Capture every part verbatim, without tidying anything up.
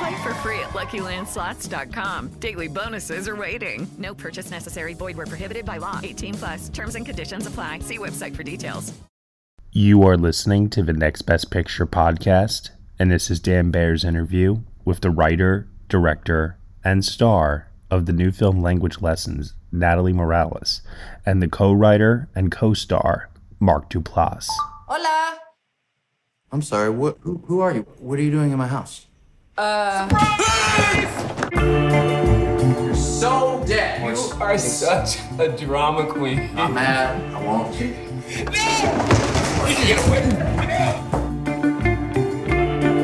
Play for free at Lucky Land Slots dot com. Daily bonuses are waiting. No purchase necessary. Void where prohibited by law. eighteen plus. Terms and conditions apply. See website for details. You are listening to the Next Best Picture podcast, and this is Dan Baer's interview with the writer, director, and star of the new film Language Lessons, Natalie Morales, and the co-writer and co-star, Mark Duplass. Hola! I'm sorry, what, who, who are you? What are you doing in my house? Uh... Surprise! You're so dead. You are such a drama queen. I'm mad. I want you. No!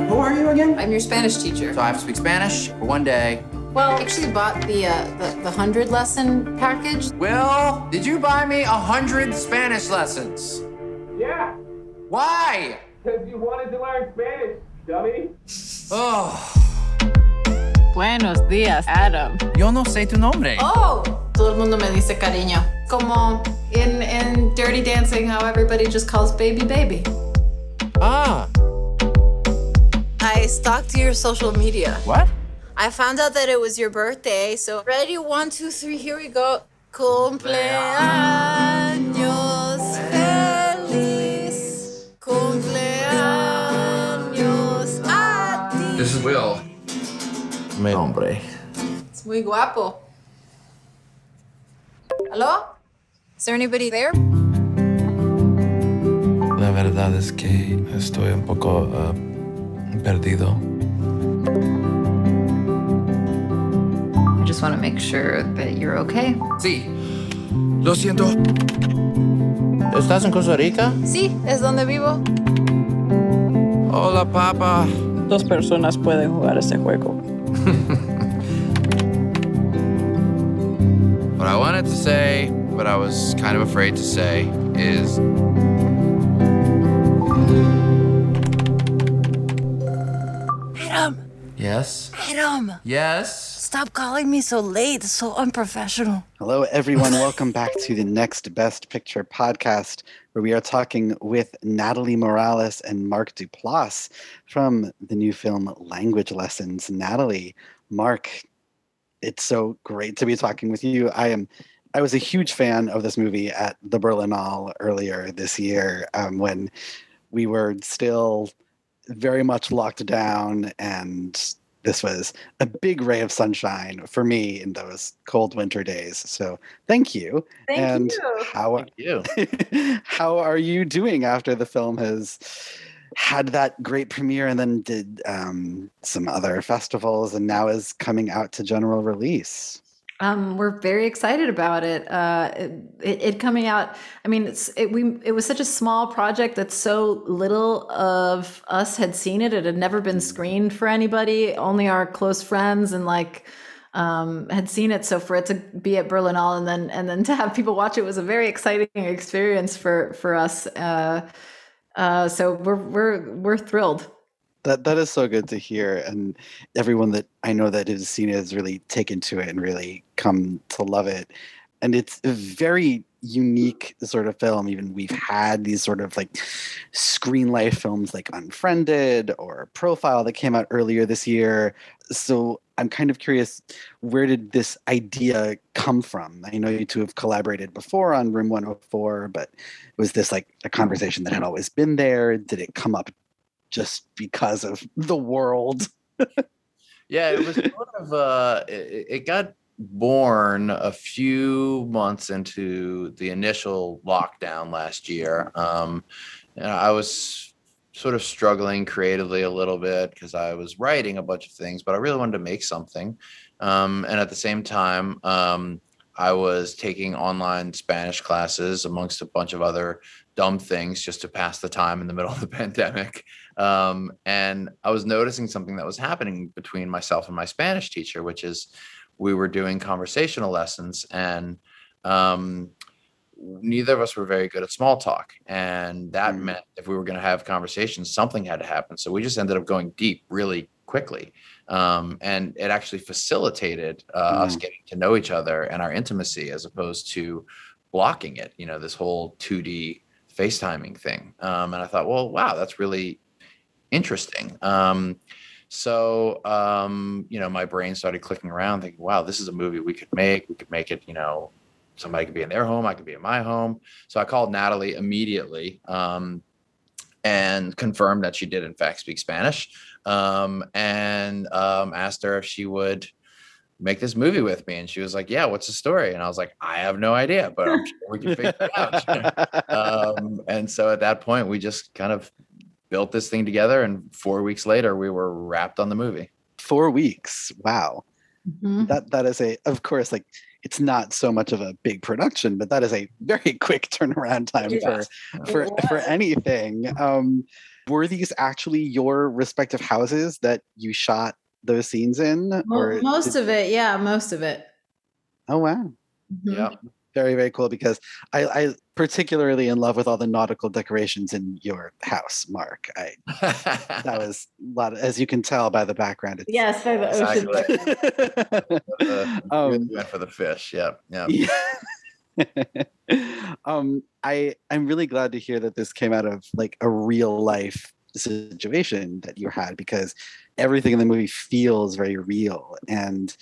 Who are you again? I'm your Spanish teacher. So I have to speak Spanish for one day. Well, I actually bought the, uh, the, the hundred lesson package. Will, did you buy me a hundred Spanish lessons? Yeah. Why? Because you wanted to learn Spanish, dummy. Oh. Buenos días, Adam. Yo no sé tu nombre. Oh. Todo el mundo me dice cariño. Como in, in Dirty Dancing, how everybody just calls baby baby. Ah. I stalked your social media. What? I found out that it was your birthday, so ready, one, two, three, here we go. Cumpleaños feliz. Cumpleaños a ti. This is Will. Mi nombre. It's muy guapo. Hello? Is there anybody there? La verdad es que estoy un poco uh, perdido. Just want to make sure that you're okay. Sí. Lo siento. ¿Estás en Costa Rica? Sí, es donde vivo. Hola, papá. Dos personas pueden jugar este juego. What I wanted to say, but I was kind of afraid to say, is... Adam. Yes? Adam. Yes? Stop calling me so late. It's so unprofessional. Hello, everyone. Welcome back to the Next Best Picture podcast, where we are talking with Natalie Morales and Mark Duplass from the new film Language Lessons. Natalie, Mark, it's so great to be talking with you. I am. I was a huge fan of this movie at the Berlinale earlier this year um, when we were still very much locked down, and this was a big ray of sunshine for me in those cold winter days. So thank you. Thank and you. How, thank you. How are you doing after the film has had that great premiere and then did um, some other festivals and now is coming out to general release? Um, we're very excited about it. Uh, it, it, it coming out. I mean, it's, it, we, it was such a small project that so little of us had seen it. It had never been screened for anybody. Only our close friends and like, um, had seen it. So for it to be at Berlinale and then, and then to have people watch it was a very exciting experience for, for us. Uh, uh, so we're, we're, we're thrilled. That that is so good to hear, and everyone that I know that has seen it has really taken to it and really come to love it. And it's a very unique sort of film. Even we've had these sort of like screen life films like Unfriended or Profile that came out earlier this year. So I'm kind of curious, where did this idea come from? I know you two have collaborated before on Room one oh four, but was this like a conversation that had always been there? Did it come up just because of the world? Yeah, it was sort of, uh, it, it got born a few months into the initial lockdown last year. Um, and I was sort of struggling creatively a little bit because I was writing a bunch of things, but I really wanted to make something. Um, and at the same time, um, I was taking online Spanish classes amongst a bunch of other dumb things just to pass the time in the middle of the pandemic. Um, and I was noticing something that was happening between myself and my Spanish teacher, which is we were doing conversational lessons, and um, neither of us were very good at small talk. And that mm. meant if we were going to have conversations, something had to happen. So we just ended up going deep really quickly. Um, and it actually facilitated uh, mm. us getting to know each other and our intimacy, as opposed to blocking it, you know, this whole two D FaceTiming thing. Um, and I thought, well, wow, that's really interesting. Um, So, um, you know, my brain started clicking around thinking, wow, this is a movie we could make. We could make it, you know, somebody could be in their home. I could be in my home. So I called Natalie immediately um, and confirmed that she did, in fact, speak Spanish, um, and um, asked her if she would make this movie with me. And she was like, yeah, what's the story? And I was like, I have no idea, but I'm sure we can figure it out. um, and so at that point, we just kind of built this thing together, and four weeks later we were wrapped on the movie. Four weeks. Wow. Mm-hmm. that that is a, of course, like, it's not so much of a big production, but that is a very quick turnaround time. Yes. for for yes. for anything. Um were these actually your respective houses that you shot those scenes in? Most, or most of it. Yeah, most of it. Oh wow. Mm-hmm. Yeah. Very, very cool, because I, I particularly in love with all the nautical decorations in your house, Mark. I, that was a lot, of, as you can tell by the background. It's, yes, by the ocean. Exactly. the, um, went for the fish. Yep. Yep. Yeah. um, I, I'm really glad to hear that this came out of like a real life situation that you had, because everything in the movie feels very real. And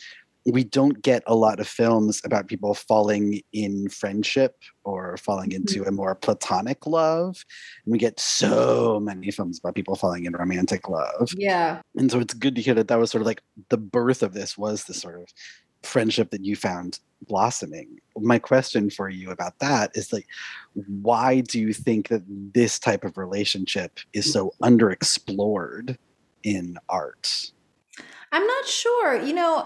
we don't get a lot of films about people falling in friendship or falling into a more platonic love. And we get so many films about people falling in romantic love. Yeah. And so it's good to hear that that was sort of like the birth of this, was the sort of friendship that you found blossoming. My question for you about that is, like, why do you think that this type of relationship is so underexplored in art? I'm not sure, you know,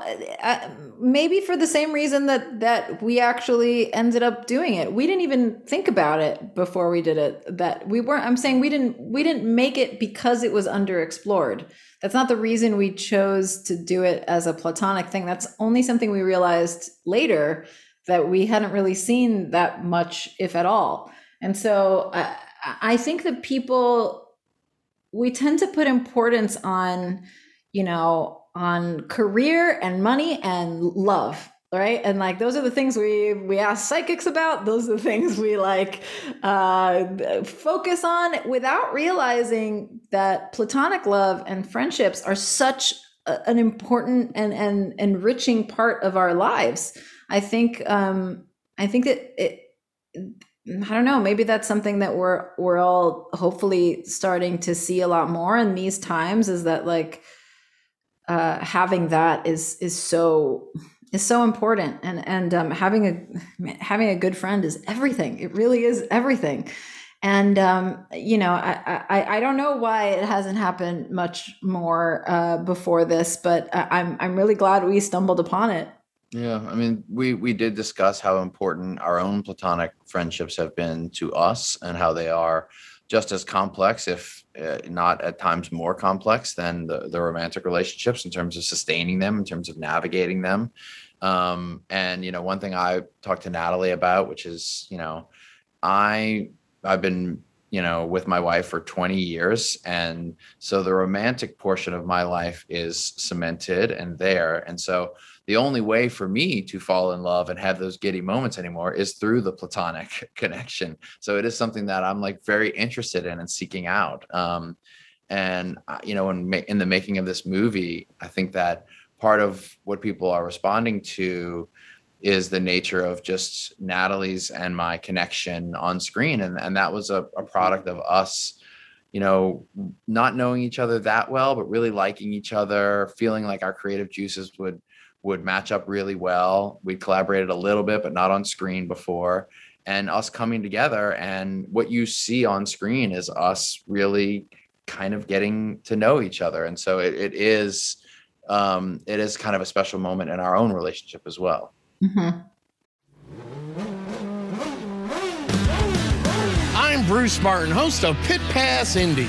uh, maybe for the same reason that that we actually ended up doing it. We didn't even think about it before we did it, that we weren't, I'm saying we didn't, we didn't make it because it was underexplored. That's not the reason we chose to do it as a platonic thing. That's only something we realized later, that we hadn't really seen that much, if at all. And so uh, I think that people, we tend to put importance on, you know, on career and money and love, right? And like, those are the things we we ask psychics about. Those are the things we like uh, focus on, without realizing that platonic love and friendships are such a, an important and, and enriching part of our lives. I think um, I think that it, I don't know, maybe that's something that we're we're all hopefully starting to see a lot more in these times, is that like, Uh, having that is is so is so important, and and um, having a having a good friend is everything. It really is everything, and um, you know, I, I I don't know why it hasn't happened much more uh, before this, but I'm I'm really glad we stumbled upon it. Yeah, I mean, we we did discuss how important our own platonic friendships have been to us, and how they are just as complex, if uh, not at times more complex, than the, the romantic relationships, in terms of sustaining them, in terms of navigating them. Um, and, you know, one thing I talked to Natalie about, which is, you know, I, I've been, you know, with my wife for twenty years. And so the romantic portion of my life is cemented and there. And so the only way for me to fall in love and have those giddy moments anymore is through the platonic connection. So it is something that I'm like very interested in and seeking out. Um, and, you know, in, in the making of this movie, I think that part of what people are responding to is the nature of just Natalie's and my connection on screen. And, and that was a, a product of us, you know, not knowing each other that well, but really liking each other, feeling like our creative juices would would match up really well. We collaborated a little bit, but not on screen before. And us coming together, and what you see on screen is us really kind of getting to know each other. And so it, it is, um, it is kind of a special moment in our own relationship as well. Mm-hmm. I'm Bruce Martin, host of Pit Pass Indy.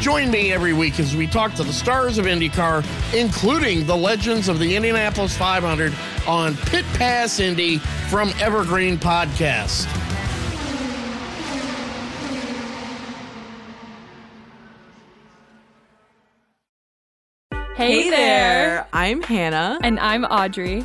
Join me every week as we talk to the stars of IndyCar, including the legends of the Indianapolis five hundred on Pit Pass Indy from Evergreen Podcasts. Hey, hey there. there! I'm Hannah. And I'm Audrey.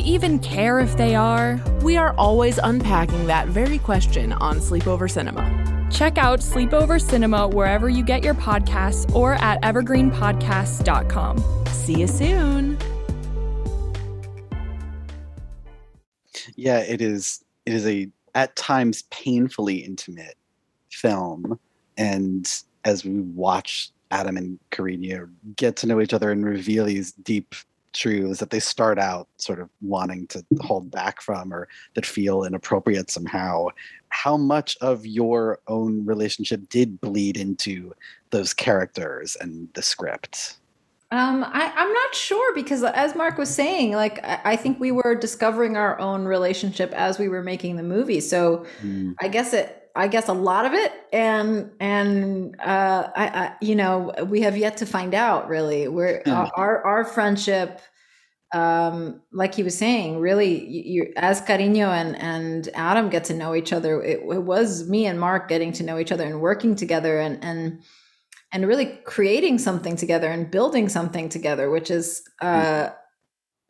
even care if they are? We are always unpacking that very question on Sleepover Cinema. Check out Sleepover Cinema wherever you get your podcasts or at evergreen podcasts dot com. See you soon. Yeah, it is it is a at times painfully intimate film, and as we watch Adam and Karina get to know each other and reveal these deep truths that they start out sort of wanting to hold back from or that feel inappropriate somehow. How much of your own relationship did bleed into those characters and the script? Um, I, I'm not sure, because as Mark was saying, like, I, I think we were discovering our own relationship as we were making the movie. So mm. I guess it, I guess a lot of it. And, and, uh, I, I, you know, we have yet to find out really where mm-hmm. our, our friendship, um, like he was saying, really you, as Cariño and, and Adam get to know each other, it, it was me and Mark getting to know each other and working together and, and, and really creating something together and building something together, which is, uh,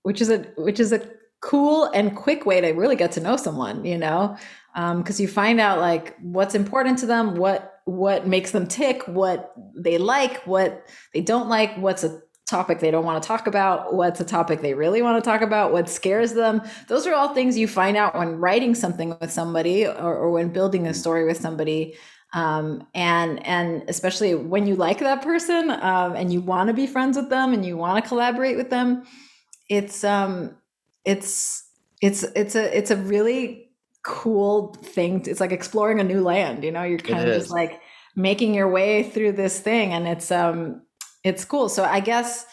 which is a, which is a cool and quick way to really get to know someone, you know? Um, 'cause you find out like what's important to them, what, what makes them tick, what they like, what they don't like, what's a topic they don't want to talk about, what's a topic they really want to talk about, what scares them. Those are all things you find out when writing something with somebody or, or when building a story with somebody. Um, and, and especially when you like that person, um, and you want to be friends with them and you want to collaborate with them, it's, um, it's, it's, it's a, it's a really cool thing. It's like exploring a new land, you know, you're kind it of is. just like making your way through this thing. And it's, um, it's cool. So I guess,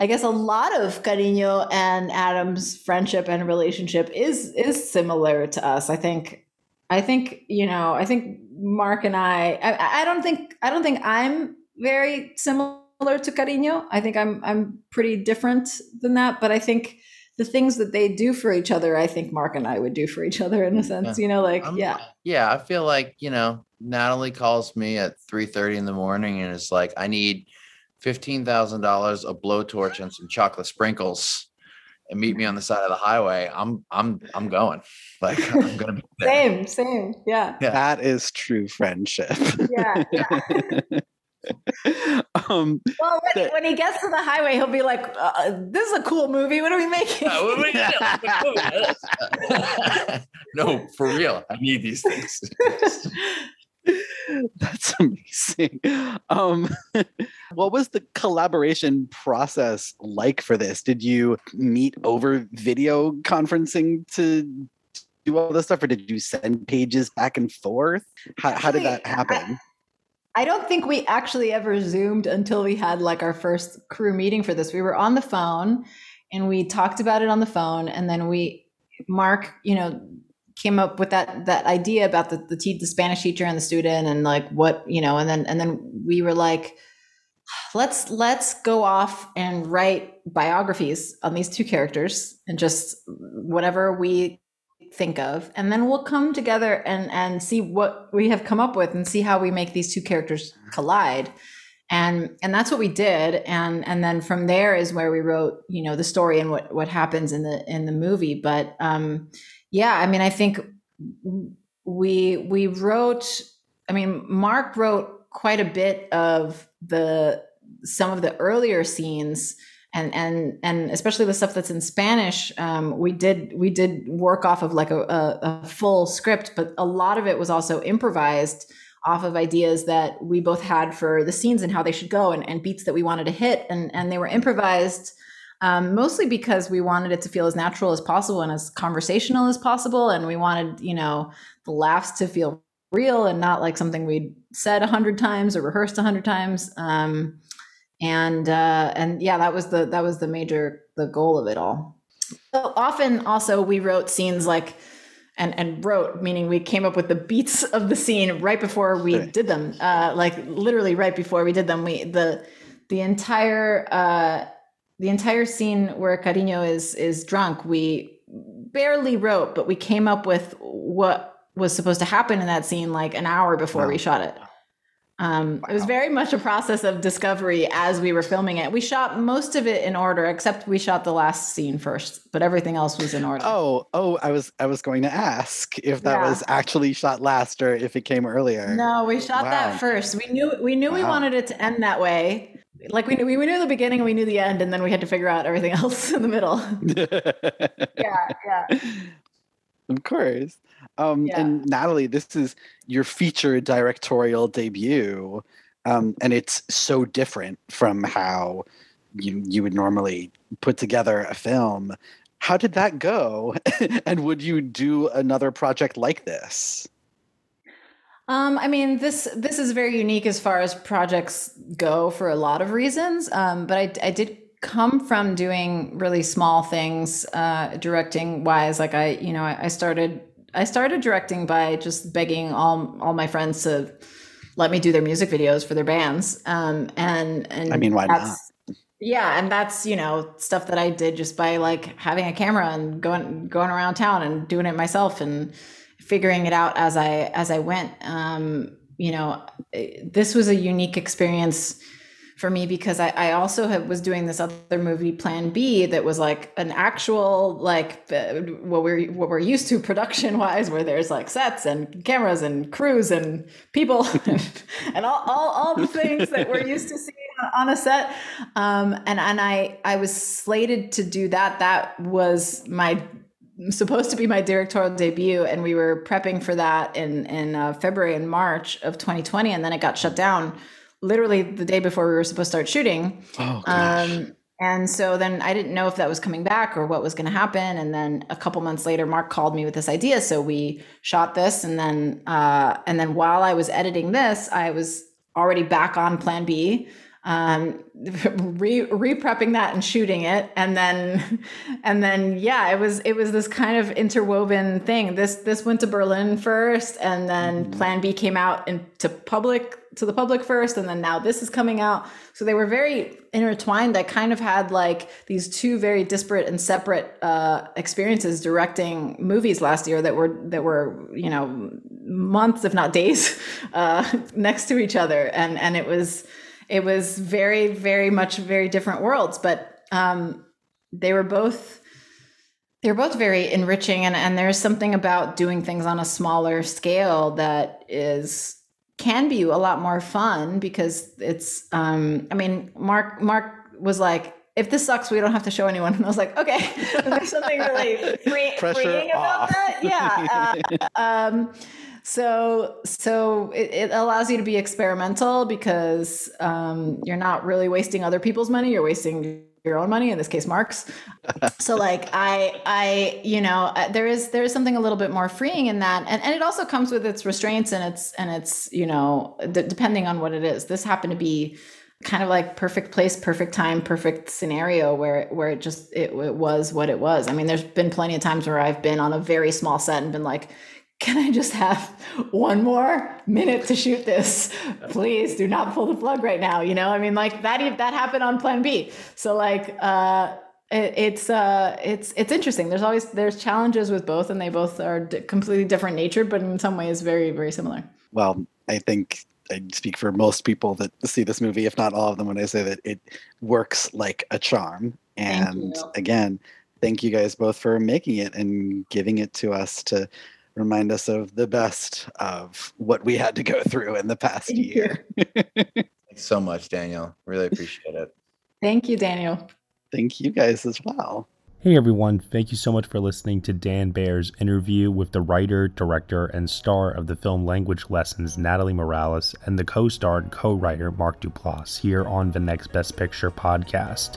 I guess a lot of Cariño and Adam's friendship and relationship is, is similar to us. I think, I think, you know, I think Mark and I, I, I don't think, I don't think I'm very similar to Cariño. I think I'm, I'm pretty different than that, but I think the things that they do for each other, I think Mark and I would do for each other in a sense, you know, like, I'm, yeah. Yeah. I feel like, you know, Natalie calls me at three thirty in the morning and is like, I need fifteen thousand dollars, a blowtorch and some chocolate sprinkles and meet me on the side of the highway. I'm, I'm, I'm going like, I'm going to be there. Same, same. Yeah. yeah. That is true friendship. Yeah. yeah. um well when, when he gets to the highway he'll be like uh, this is a cool movie, what are we making? No, for real, I need these things. That's amazing. Um what was the collaboration process like for this? Did you meet over video conferencing to do all this stuff, or did you send pages back and forth? How, how did that happen? I- I don't think we actually ever Zoomed until we had like our first crew meeting for this. We were on the phone and we talked about it on the phone. And then we, Mark, you know, came up with that, that idea about the, the, te- the Spanish teacher and the student and like what, you know, and then, and then we were like, let's, let's go off and write biographies on these two characters and just whatever we think of, and then we'll come together and, and see what we have come up with and see how we make these two characters collide. And, and that's what we did. And, and then from there is where we wrote, you know, the story and what, what happens in the, in the movie. But, um, yeah, I mean, I think we, we wrote, I mean, Mark wrote quite a bit of the, some of the earlier scenes, and, and, and especially the stuff that's in Spanish. Um, we did, we did work off of like a, a, a full script, but a lot of it was also improvised off of ideas that we both had for the scenes and how they should go, and, and beats that we wanted to hit. And, and they were improvised, um, mostly because we wanted it to feel as natural as possible and as conversational as possible. And we wanted, you know, the laughs to feel real and not like something we'd said a hundred times or rehearsed a hundred times. Um, and, uh, and yeah, that was the, that was the major, the goal of it all. So often also we wrote scenes like, And and wrote, meaning we came up with the beats of the scene right before we did them. Uh, like literally right before we did them, we the the entire uh, the entire scene where Cariño is is drunk, we barely wrote, but we came up with what was supposed to happen in that scene like an hour before wow. we shot it. Um, wow. It was very much a process of discovery as we were filming it. We shot most of it in order, except we shot the last scene first, but everything else was in order. Oh, oh, I was, I was going to ask if that yeah. was actually shot last or if it came earlier. No, we shot wow. that first. We knew, we knew wow. we wanted it to end that way. Like we knew, we knew the beginning, we knew the end, and then we had to figure out everything else in the middle. yeah, yeah. Of course. Um, yeah. And Natalie, this is your feature directorial debut, um, and it's so different from how you you would normally put together a film. How did that go? And would you do another project like this? Um, I mean, this this is very unique as far as projects go for a lot of reasons, um, but I, I did come from doing really small things, uh, directing wise. Like I, you know, I, I started, I started directing by just begging all, all my friends to let me do their music videos for their bands. Um, and, and I mean, why not? Yeah. And that's, you know, stuff that I did just by like having a camera and going, going around town and doing it myself and figuring it out as I, as I went. Um, you know, this was a unique experience for me because I, I also have, was doing this other movie, Plan B, that was like an actual, like uh, what we're what we're used to production wise, where there's like sets and cameras and crews and people and, and all, all all the things that we're used to seeing on a set. Um, and and I I was slated to do that. That was my supposed to be my directorial debut, and we were prepping for that in in uh, February and March of twenty twenty, and then it got shut down. Literally the day before we were supposed to start shooting. Oh, gosh. Um, and so then I didn't know if that was coming back or what was going to happen. And then a couple months later, Mark called me with this idea. So we shot this. And then, uh, and then while I was editing this, I was already back on Plan B, um, re re-prepping that and shooting it. And then, and then, yeah, it was, it was this kind of interwoven thing. This, this went to Berlin first, and then mm-hmm. Plan B came out into public to the public first, and then now this is coming out. So they were very intertwined. I kind of had like these two very disparate and separate uh, experiences directing movies last year that were, that were, you know, months, if not days, uh, next to each other. And, and it was, it was very, very much very different worlds, but um, they were both, they're both very enriching. And, and there's something about doing things on a smaller scale that is, can be a lot more fun because it's, um, I mean, Mark, Mark was like, if this sucks, we don't have to show anyone. And I was like, okay, there's something really free, freeing about off. That. Yeah. Uh, um, so, so it, it allows you to be experimental because, um, you're not really wasting other people's money. You're wasting your own money, in this case, Mark's. So like I, I, you know, there is, there is something a little bit more freeing in that. And, and it also comes with its restraints and it's, and it's, you know, d- depending on what it is, this happened to be kind of like perfect place, perfect time, perfect scenario where it, where it just, it, it was what it was. I mean, there's been plenty of times where I've been on a very small set and been like, can I just have one more minute to shoot this? Please do not pull the plug right now. You know, I mean, like that, that happened on Plan B. So like, uh, it, it's, uh, it's, it's interesting. There's always, there's challenges with both, and they both are d- completely different natured, but in some ways very, very similar. Well, I think I speak for most people that see this movie, if not all of them, when I say that it works like a charm. And thank again, thank you guys both for making it and giving it to us to remind us of the best of what we had to go through in the past thank year. Thanks so much, Daniel. Really appreciate it. Thank you, Daniel. Thank you guys as well. Hey everyone, thank you so much for listening to Dan Baer's interview with the writer, director, and star of the film Language Lessons, Natalie Morales, and the co-star and co-writer Mark Duplass here on the Next Best Picture podcast.